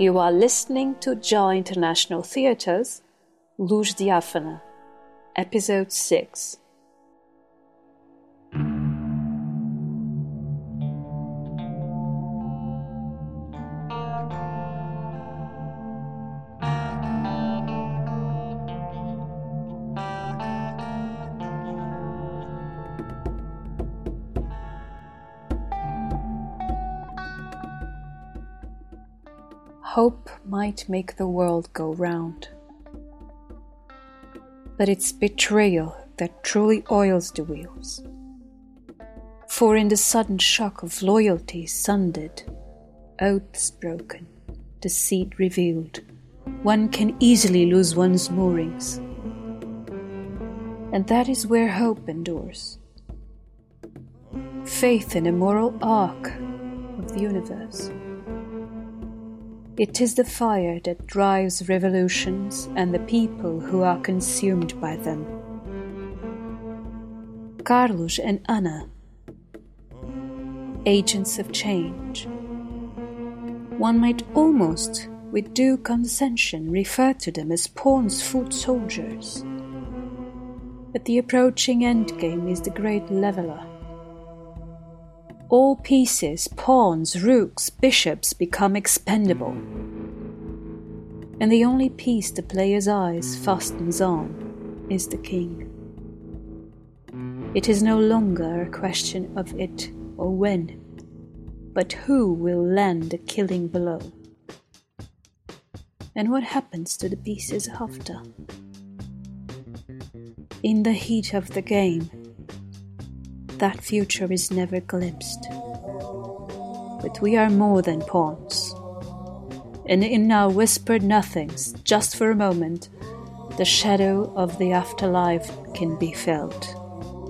You are listening to Joy International Theatre's Luz Diafana, Episode 6. Hope might make the world go round, but it's betrayal that truly oils the wheels. For in the sudden shock of loyalty sundered, oaths broken, deceit revealed, one can easily lose one's moorings. And that is where hope endures. Faith in the moral arc of the universe. It is the fire that drives revolutions and the people who are consumed by them. Carlos and Anna, agents of change. One might almost, with due condescension, refer to them as pawns' foot soldiers. But the approaching endgame is the great leveller. All pieces, pawns, rooks, bishops become expendable. And the only piece the player's eyes fastens on is the king. It is no longer a question of it or when, but who will land the killing blow. And what happens to the pieces after? In the heat of the game, that future is never glimpsed. But we are more than pawns. And in our whispered nothings, just for a moment, the shadow of the afterlife can be felt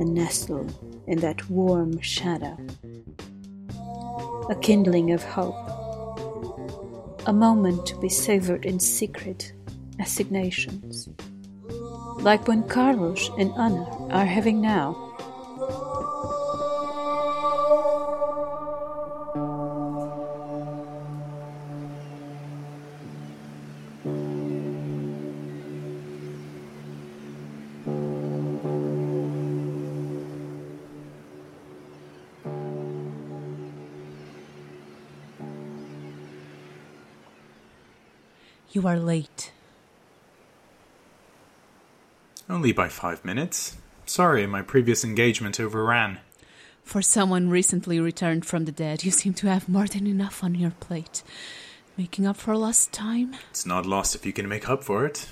and nestled in that warm shadow. A kindling of hope. A moment to be savoured in secret assignations. Like when Carlos and Anna are having now. You are late. Only by 5 minutes. Sorry, my previous engagement overran. For someone recently returned from the dead, you seem to have more than enough on your plate. Making up for lost time? It's not lost if you can make up for it.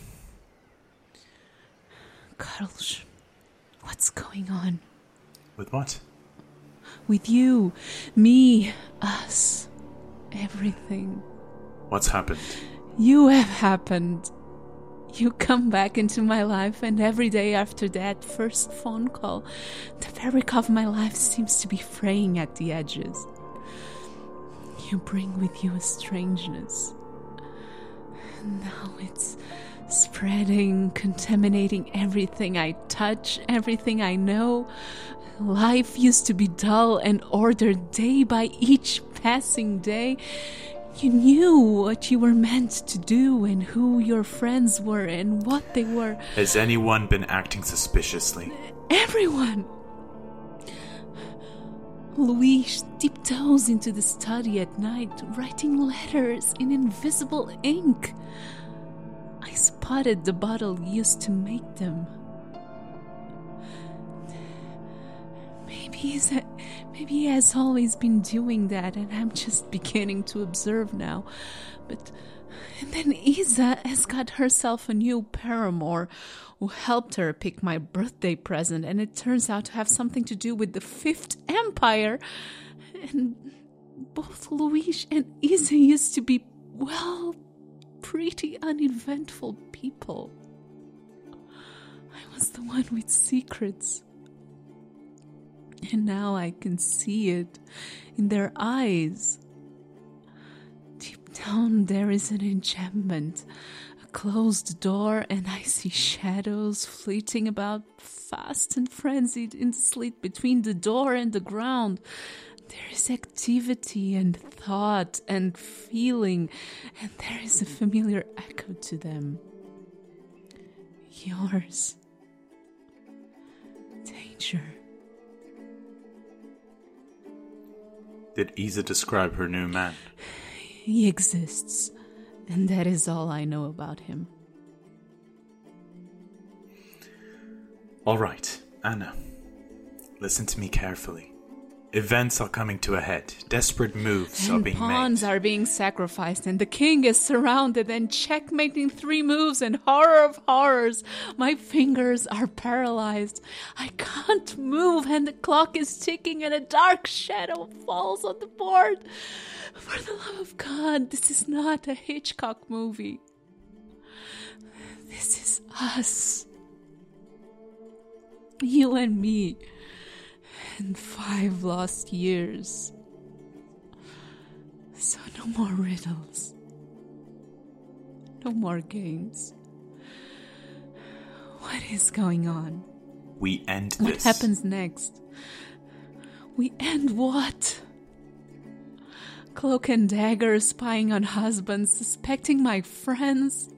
Carlos, what's going on? With what? With you, me, us, everything. What's happened? You have happened. You come back into my life, and every day after that first phone call, the fabric of my life seems to be fraying at the edges. You bring with you a strangeness. And now it's spreading, contaminating everything I touch, everything I know. Life used to be dull and ordered day by each passing day. You knew what you were meant to do and who your friends were and what they were. Has anyone been acting suspiciously? Everyone! Luis tiptoes into the study at night, writing letters in invisible ink. I spotted the bottle used to make them. Maybe he has always been doing that, and I'm just beginning to observe now. But and then Isa has got herself a new paramour who helped her pick my birthday present, and it turns out to have something to do with the Fifth Empire. And both Luis and Isa used to be, well, pretty uneventful people. I was the one with secrets. And now I can see it in their eyes. Deep down there is an enchantment, a closed door, and I see shadows fleeting about fast and frenzied in the slit between the door and the ground. there is activity and thought and feeling, and there is a familiar echo to them. Yours. Danger. Did Isa describe her new man? He exists, and that is all I know about him. All right, Anna. Listen to me carefully. Events are coming to a head. Desperate moves are being made. Pawns are being sacrificed, and the king is surrounded and checkmating three moves, and horror of horrors, my fingers are paralyzed. I can't move, and the clock is ticking, and a dark shadow falls on the board. For the love of God, this is not a Hitchcock movie. This is us. You and me. And 5 lost years. So no more riddles. No more games. What is going on? We end this. What happens next? We end what? Cloak and dagger, spying on husbands, suspecting my friends,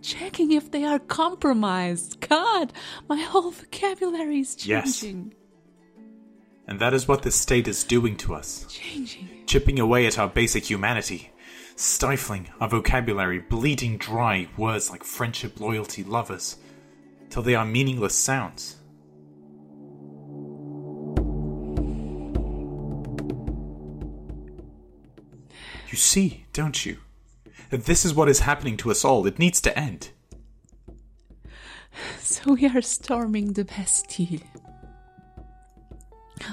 checking if they are compromised. God, my whole vocabulary is changing. Yes. And that is what this state is doing to us. Changing. Chipping away at our basic humanity. Stifling our vocabulary, bleeding dry words like friendship, loyalty, lovers, till they are meaningless sounds. You see, don't you? That this is what is happening to us all. It needs to end. So we are storming the Bastille.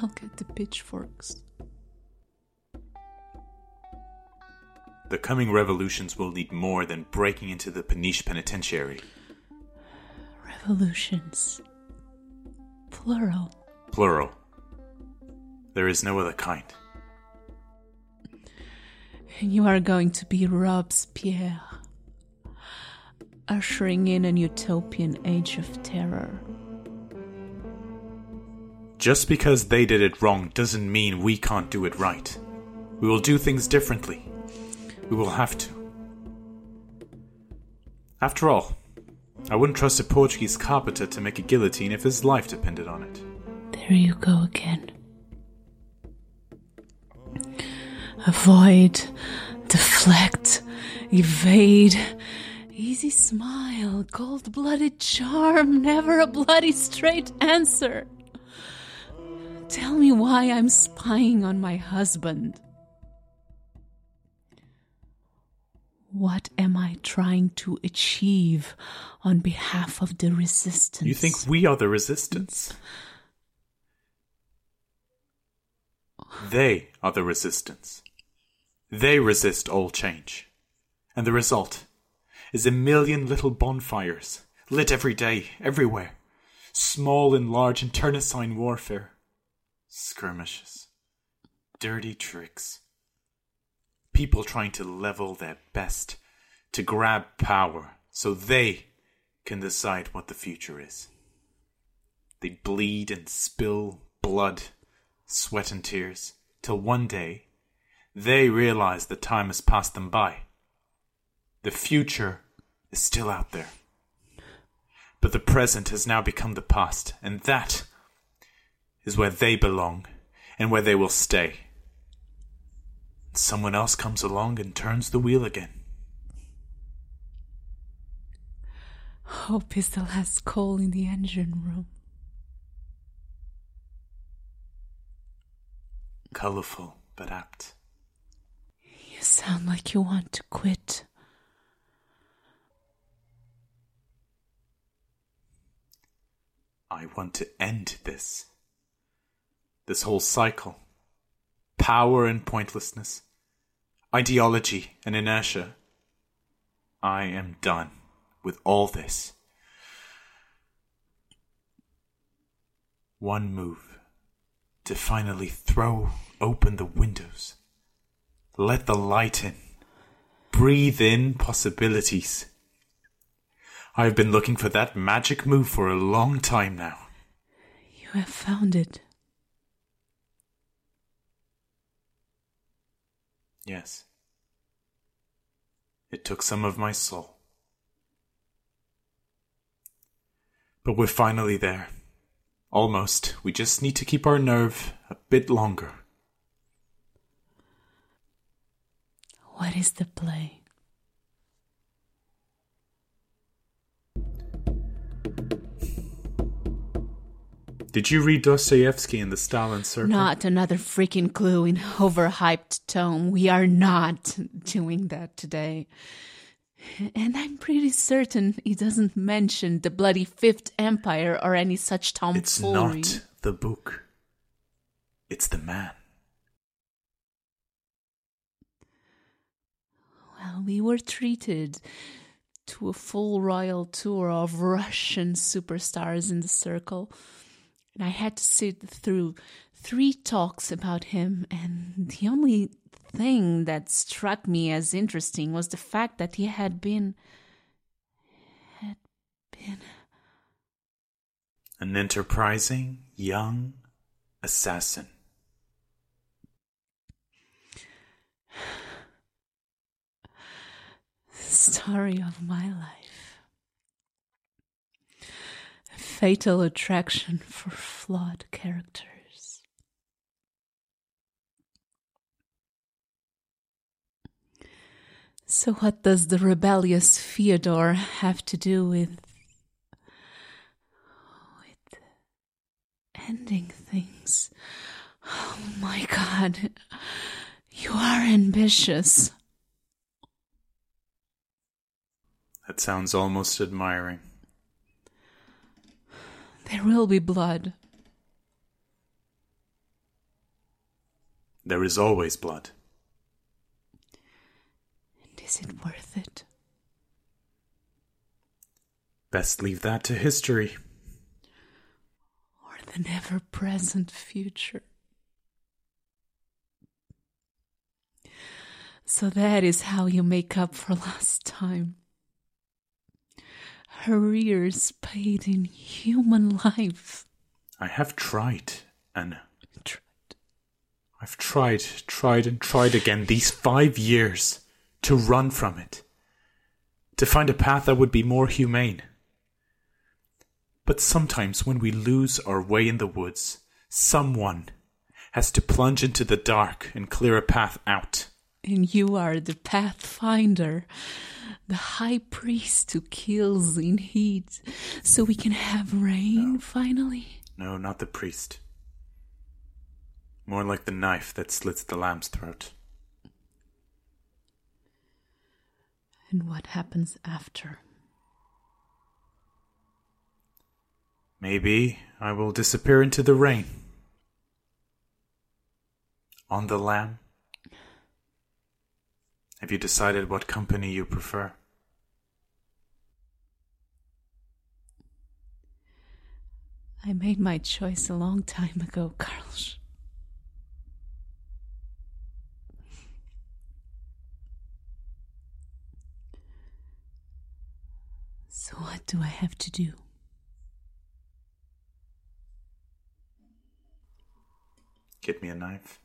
I'll get the pitchforks. The coming revolutions will need more than breaking into the Peniche Penitentiary. Revolutions. Plural. Plural. There is no other kind. And you are going to be Robespierre, ushering in an utopian age of terror. Just because they did it wrong doesn't mean we can't do it right. We will do things differently. We will have to. After all, I wouldn't trust a Portuguese carpenter to make a guillotine if his life depended on it. There you go again. Avoid, deflect, evade. Easy smile, cold-blooded charm, never a bloody straight answer. Tell me why I'm spying on my husband. What am I trying to achieve on behalf of the resistance? You think we are the resistance? They are the resistance. They resist all change. And the result is a million little bonfires, lit every day, everywhere. Small and large internecine warfare. Skirmishes. Dirty tricks. People trying to level their best, to grab power, so they can decide what the future is. They bleed and spill blood, sweat and tears, till one day they realize the time has passed them by. The future is still out there. But the present has now become the past, and that is where they belong, and where they will stay. Someone else comes along and turns the wheel again. Hope is the last coal in the engine room. Colourful, but apt. You sound like you want to quit. I want to end this. This whole cycle. Power and pointlessness. Ideology and inertia. I am done with all this. One move. To finally throw open the windows. Let the light in. Breathe in possibilities. I have been looking for that magic move for a long time now. You have found it. Yes. It took some of my soul. But we're finally there. Almost. We just need to keep our nerve a bit longer. What is the play? Did you read Dostoevsky in the Stalin Circle? Not another freaking clue in overhyped tone. We are not doing that today. And I'm pretty certain he doesn't mention the bloody Fifth Empire or any such tomfoolery. It's not the book. It's the man. Well, we were treated to a full royal tour of Russian superstars in the circle. And I had to sit through 3 talks about him, and the only thing that struck me as interesting was the fact that he had been an enterprising young assassin. Story of my life. Fatal attraction for flawed characters. So what does the rebellious Fyodor have to do with ending things? Oh my God, you are ambitious. That sounds almost admiring. There will be blood. There is always blood. And is it worth it? Best leave that to history. Or the never-present future. So that is how you make up for lost time. Careers paid in human life. I have tried, Anna. I've tried again these 5 years to run from it. To find a path that would be more humane. But sometimes when we lose our way in the woods, someone has to plunge into the dark and clear a path out. And you are the pathfinder. The high priest who kills in heat, so we can have rain finally? No, not the priest. More like the knife that slits the lamb's throat. And what happens after? Maybe I will disappear into the rain. On the lamb. Have you decided what company you prefer? I made my choice a long time ago, Carlos. So what do I have to do? Get me a knife.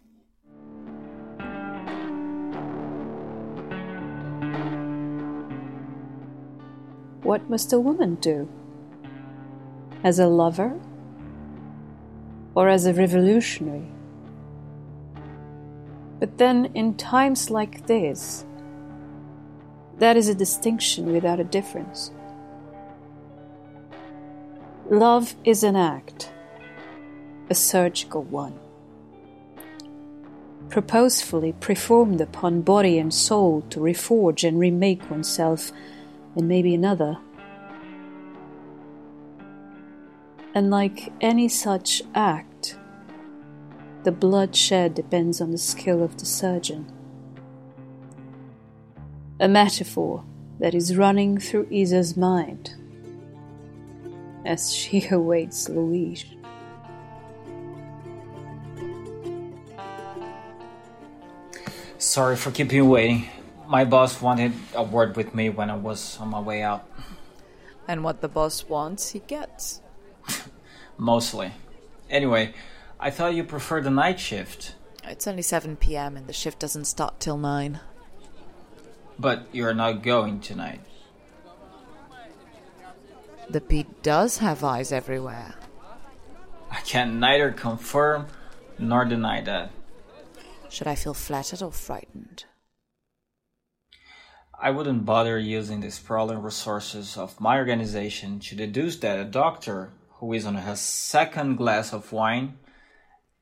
What must a woman do? As a lover? Or as a revolutionary? But then, in times like this, that is a distinction without a difference. Love is an act, a surgical one, purposefully performed upon body and soul to reforge and remake oneself and maybe another. And like any such act, the blood shed depends on the skill of the surgeon. A metaphor that is running through Isa's mind as she awaits Louise. Sorry for keeping you waiting. My boss wanted a word with me when I was on my way out. And what the boss wants, he gets. Mostly. Anyway, I thought you preferred the night shift. It's only 7 p.m. and the shift doesn't start till 9. But you're not going tonight. The PIDE does have eyes everywhere. I can neither confirm nor deny that. Should I feel flattered or frightened? I wouldn't bother using the sprawling resources of my organization to deduce that a doctor who is on her second glass of wine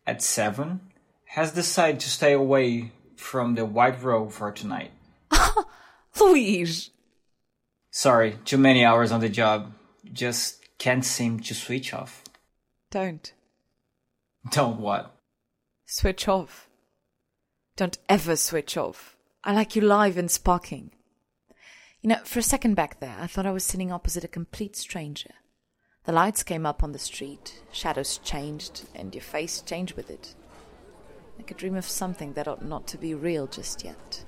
at 7 has decided to stay away from the white robe for tonight. Please! Sorry, too many hours on the job. Just can't seem to switch off. Don't. Don't what? Switch off. Don't ever switch off. I like you live and sparking. You know, for a second back there, I thought I was sitting opposite a complete stranger. The lights came up on the street, shadows changed, and your face changed with it. Like a dream of something that ought not to be real just yet.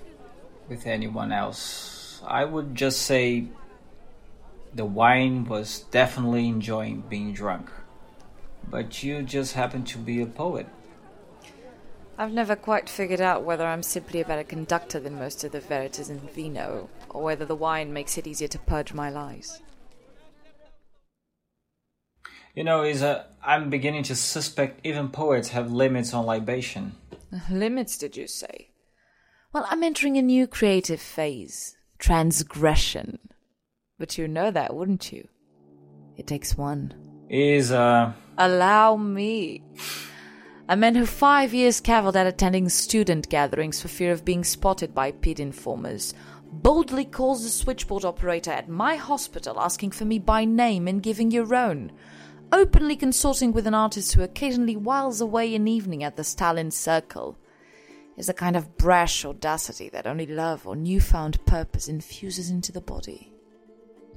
With anyone else, I would just say the wine was definitely enjoying being drunk. But you just happen to be a poet. I've never quite figured out whether I'm simply a better conductor than most of the veritas in vino, or whether the wine makes it easier to purge my lies. You know, Isa, I'm beginning to suspect even poets have limits on libation. Limits, did you say? Well, I'm entering a new creative phase. Transgression. But you know that, wouldn't you? It takes one. Isa... Allow me. A man who 5 years cavilled at attending student gatherings for fear of being spotted by PIDE informers... boldly calls the switchboard operator at my hospital asking for me by name and giving your own... openly consorting with an artist who occasionally whiles away an evening at the Stalin Circle. Is a kind of brash audacity that only love or newfound purpose infuses into the body.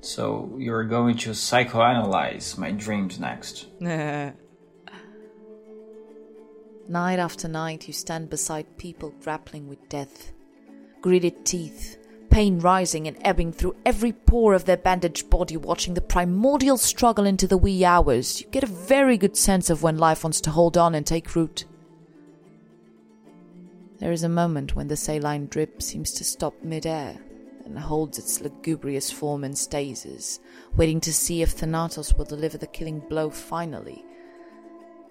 So you're going to psychoanalyze my dreams next. Night after night you stand beside people grappling with death. Gritted teeth, pain rising and ebbing through every pore of their bandaged body, watching the primordial struggle into the wee hours. You get a very good sense of when life wants to hold on and take root. There is a moment when the saline drip seems to stop mid-air and holds its lugubrious form and stases, waiting to see if Thanatos will deliver the killing blow finally.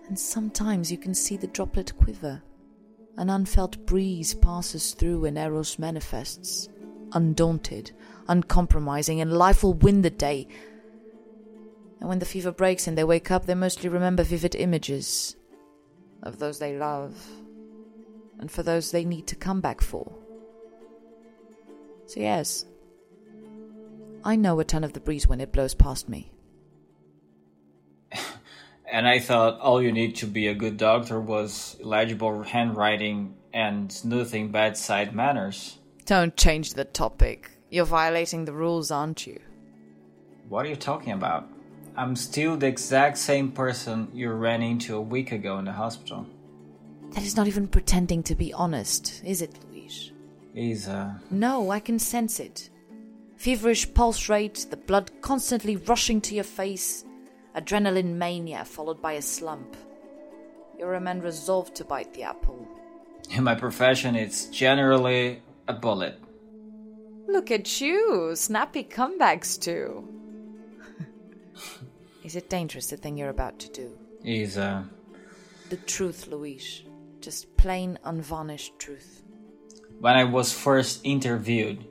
And sometimes you can see the droplet quiver. An unfelt breeze passes through and Eros manifests, undaunted, uncompromising, and life will win the day. And when the fever breaks and they wake up, they mostly remember vivid images of those they love, and for those they need to come back for. So yes, I know a ton of the breeze when it blows past me. And I thought all you need to be a good doctor was legible handwriting and soothing bedside manners. Don't change the topic. You're violating the rules, aren't you? What are you talking about? I'm still the exact same person you ran into a week ago in the hospital. That is not even pretending to be honest, is it, Luis? Isa... No, I can sense it. Feverish pulse rate, the blood constantly rushing to your face... adrenaline mania followed by a slump. You're a man resolved to bite the apple. In my profession, it's generally a bullet. Look at you, snappy comebacks too. Is it dangerous, the thing you're about to do? Isa. The truth, Luis. Just plain, unvarnished truth. When I was first interviewed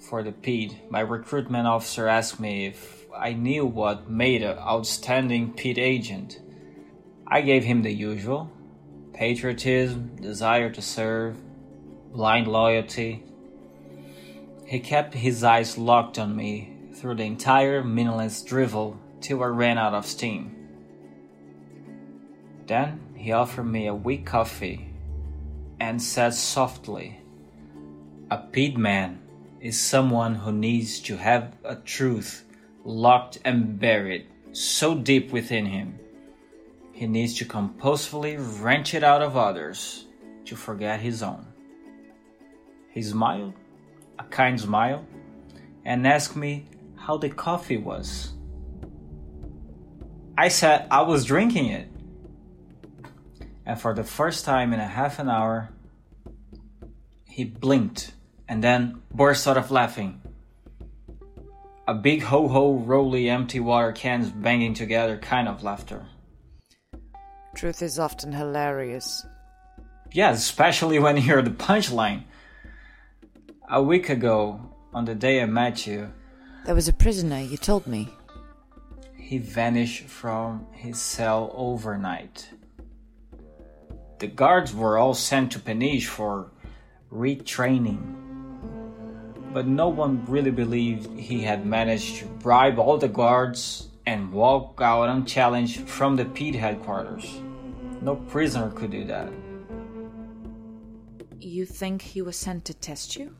for the PIDE, my recruitment officer asked me if I knew what made an outstanding PIDE agent. I gave him the usual. Patriotism, desire to serve, blind loyalty. He kept his eyes locked on me through the entire meaningless drivel till I ran out of steam. Then he offered me a weak coffee and said softly, "A PIDE man is someone who needs to have a truth locked and buried so deep within him. He needs to compulsively wrench it out of others to forget his own." He smiled, a kind smile, and asked me how the coffee was. I said I was drinking it. and for the first time in a half an hour, he blinked and then burst out of laughing. A big ho-ho, rolly, empty water cans banging together kind of laughter. Truth is often hilarious. Yeah, especially when you hear the punchline. A week ago, on the day I met you... There was a prisoner, you told me. He vanished from his cell overnight. The guards were all sent to Peniche for retraining. But no one really believed he had managed to bribe all the guards and walk out unchallenged from the PIDE headquarters. No prisoner could do that. You think he was sent to test you?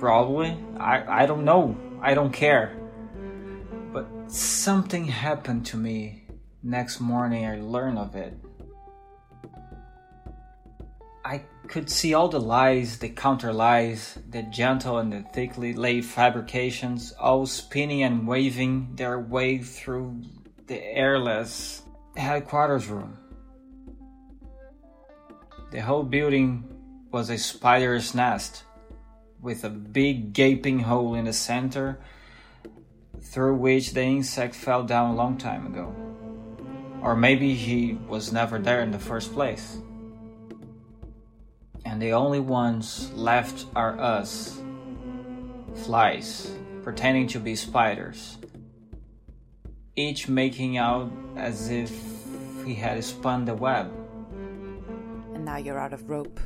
Probably. I don't know. I don't care. But something happened to me. Next morning I learned of it. I could see all the lies, the counter-lies, the gentle and the thickly laid fabrications, all spinning and waving their way through the airless headquarters room. The whole building was a spider's nest, with a big gaping hole in the center, through which the insect fell down a long time ago. Or maybe he was never there in the first place. And the only ones left are us, flies, pretending to be spiders, each making out as if he had spun the web. And now you're out of rope.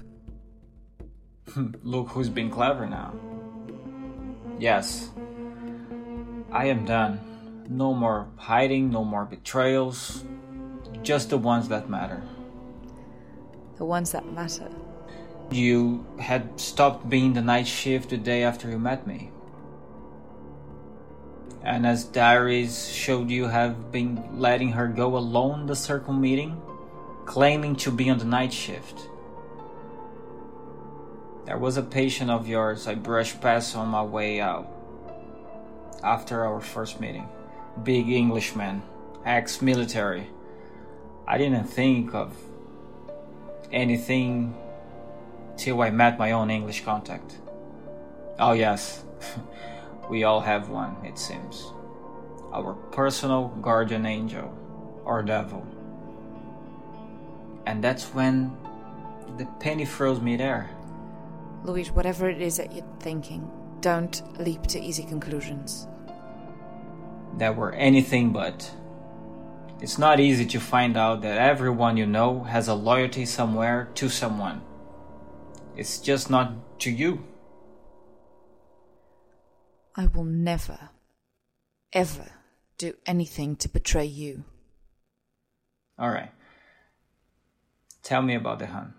Look who's been clever now. Yes, I am done. No more hiding, no more betrayals, just the ones that matter. The ones that matter? You had stopped being the night shift the day after you met me. And as diaries showed, you have been letting her go alone the circle meeting, claiming to be on the night shift. There was a patient of yours I brushed past on my way out after our first meeting. Big Englishman, ex-military. I didn't think of anything till I met my own English contact. Oh yes, we all have one, it seems. Our personal guardian angel, or devil. And that's when the penny froze me there. Luis, whatever it is that you're thinking, don't leap to easy conclusions. That were anything but. It's not easy to find out that everyone you know has a loyalty somewhere to someone. It's just not to you. I will never, ever do anything to betray you. All right. Tell me about the hunt.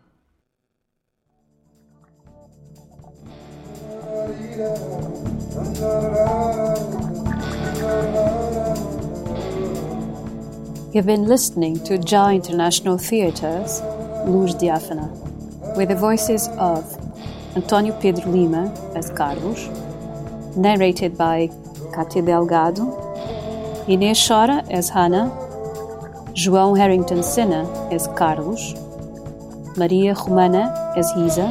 You've been listening to Joy International Theatre's Luz Diafana, with the voices of Antonio Pedro Lima as Carlos, narrated by Cátia Delgado, Inês Chora as Hannah, João Harrington Senna as Carlos, Maria Romana as Isa,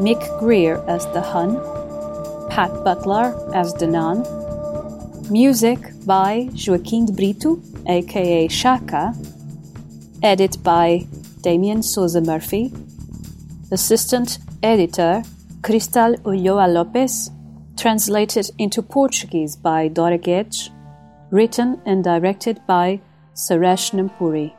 Mick Greer as the Hun, Pat Butler as the Nun, music by Joaquim de Brito, aka Xhaka, edit by Damien Sousa Murphy, assistant editor Cristal Ulloa Lopez, translated into Portuguese by Dora Getsch, written and directed by Suresh Nempuri.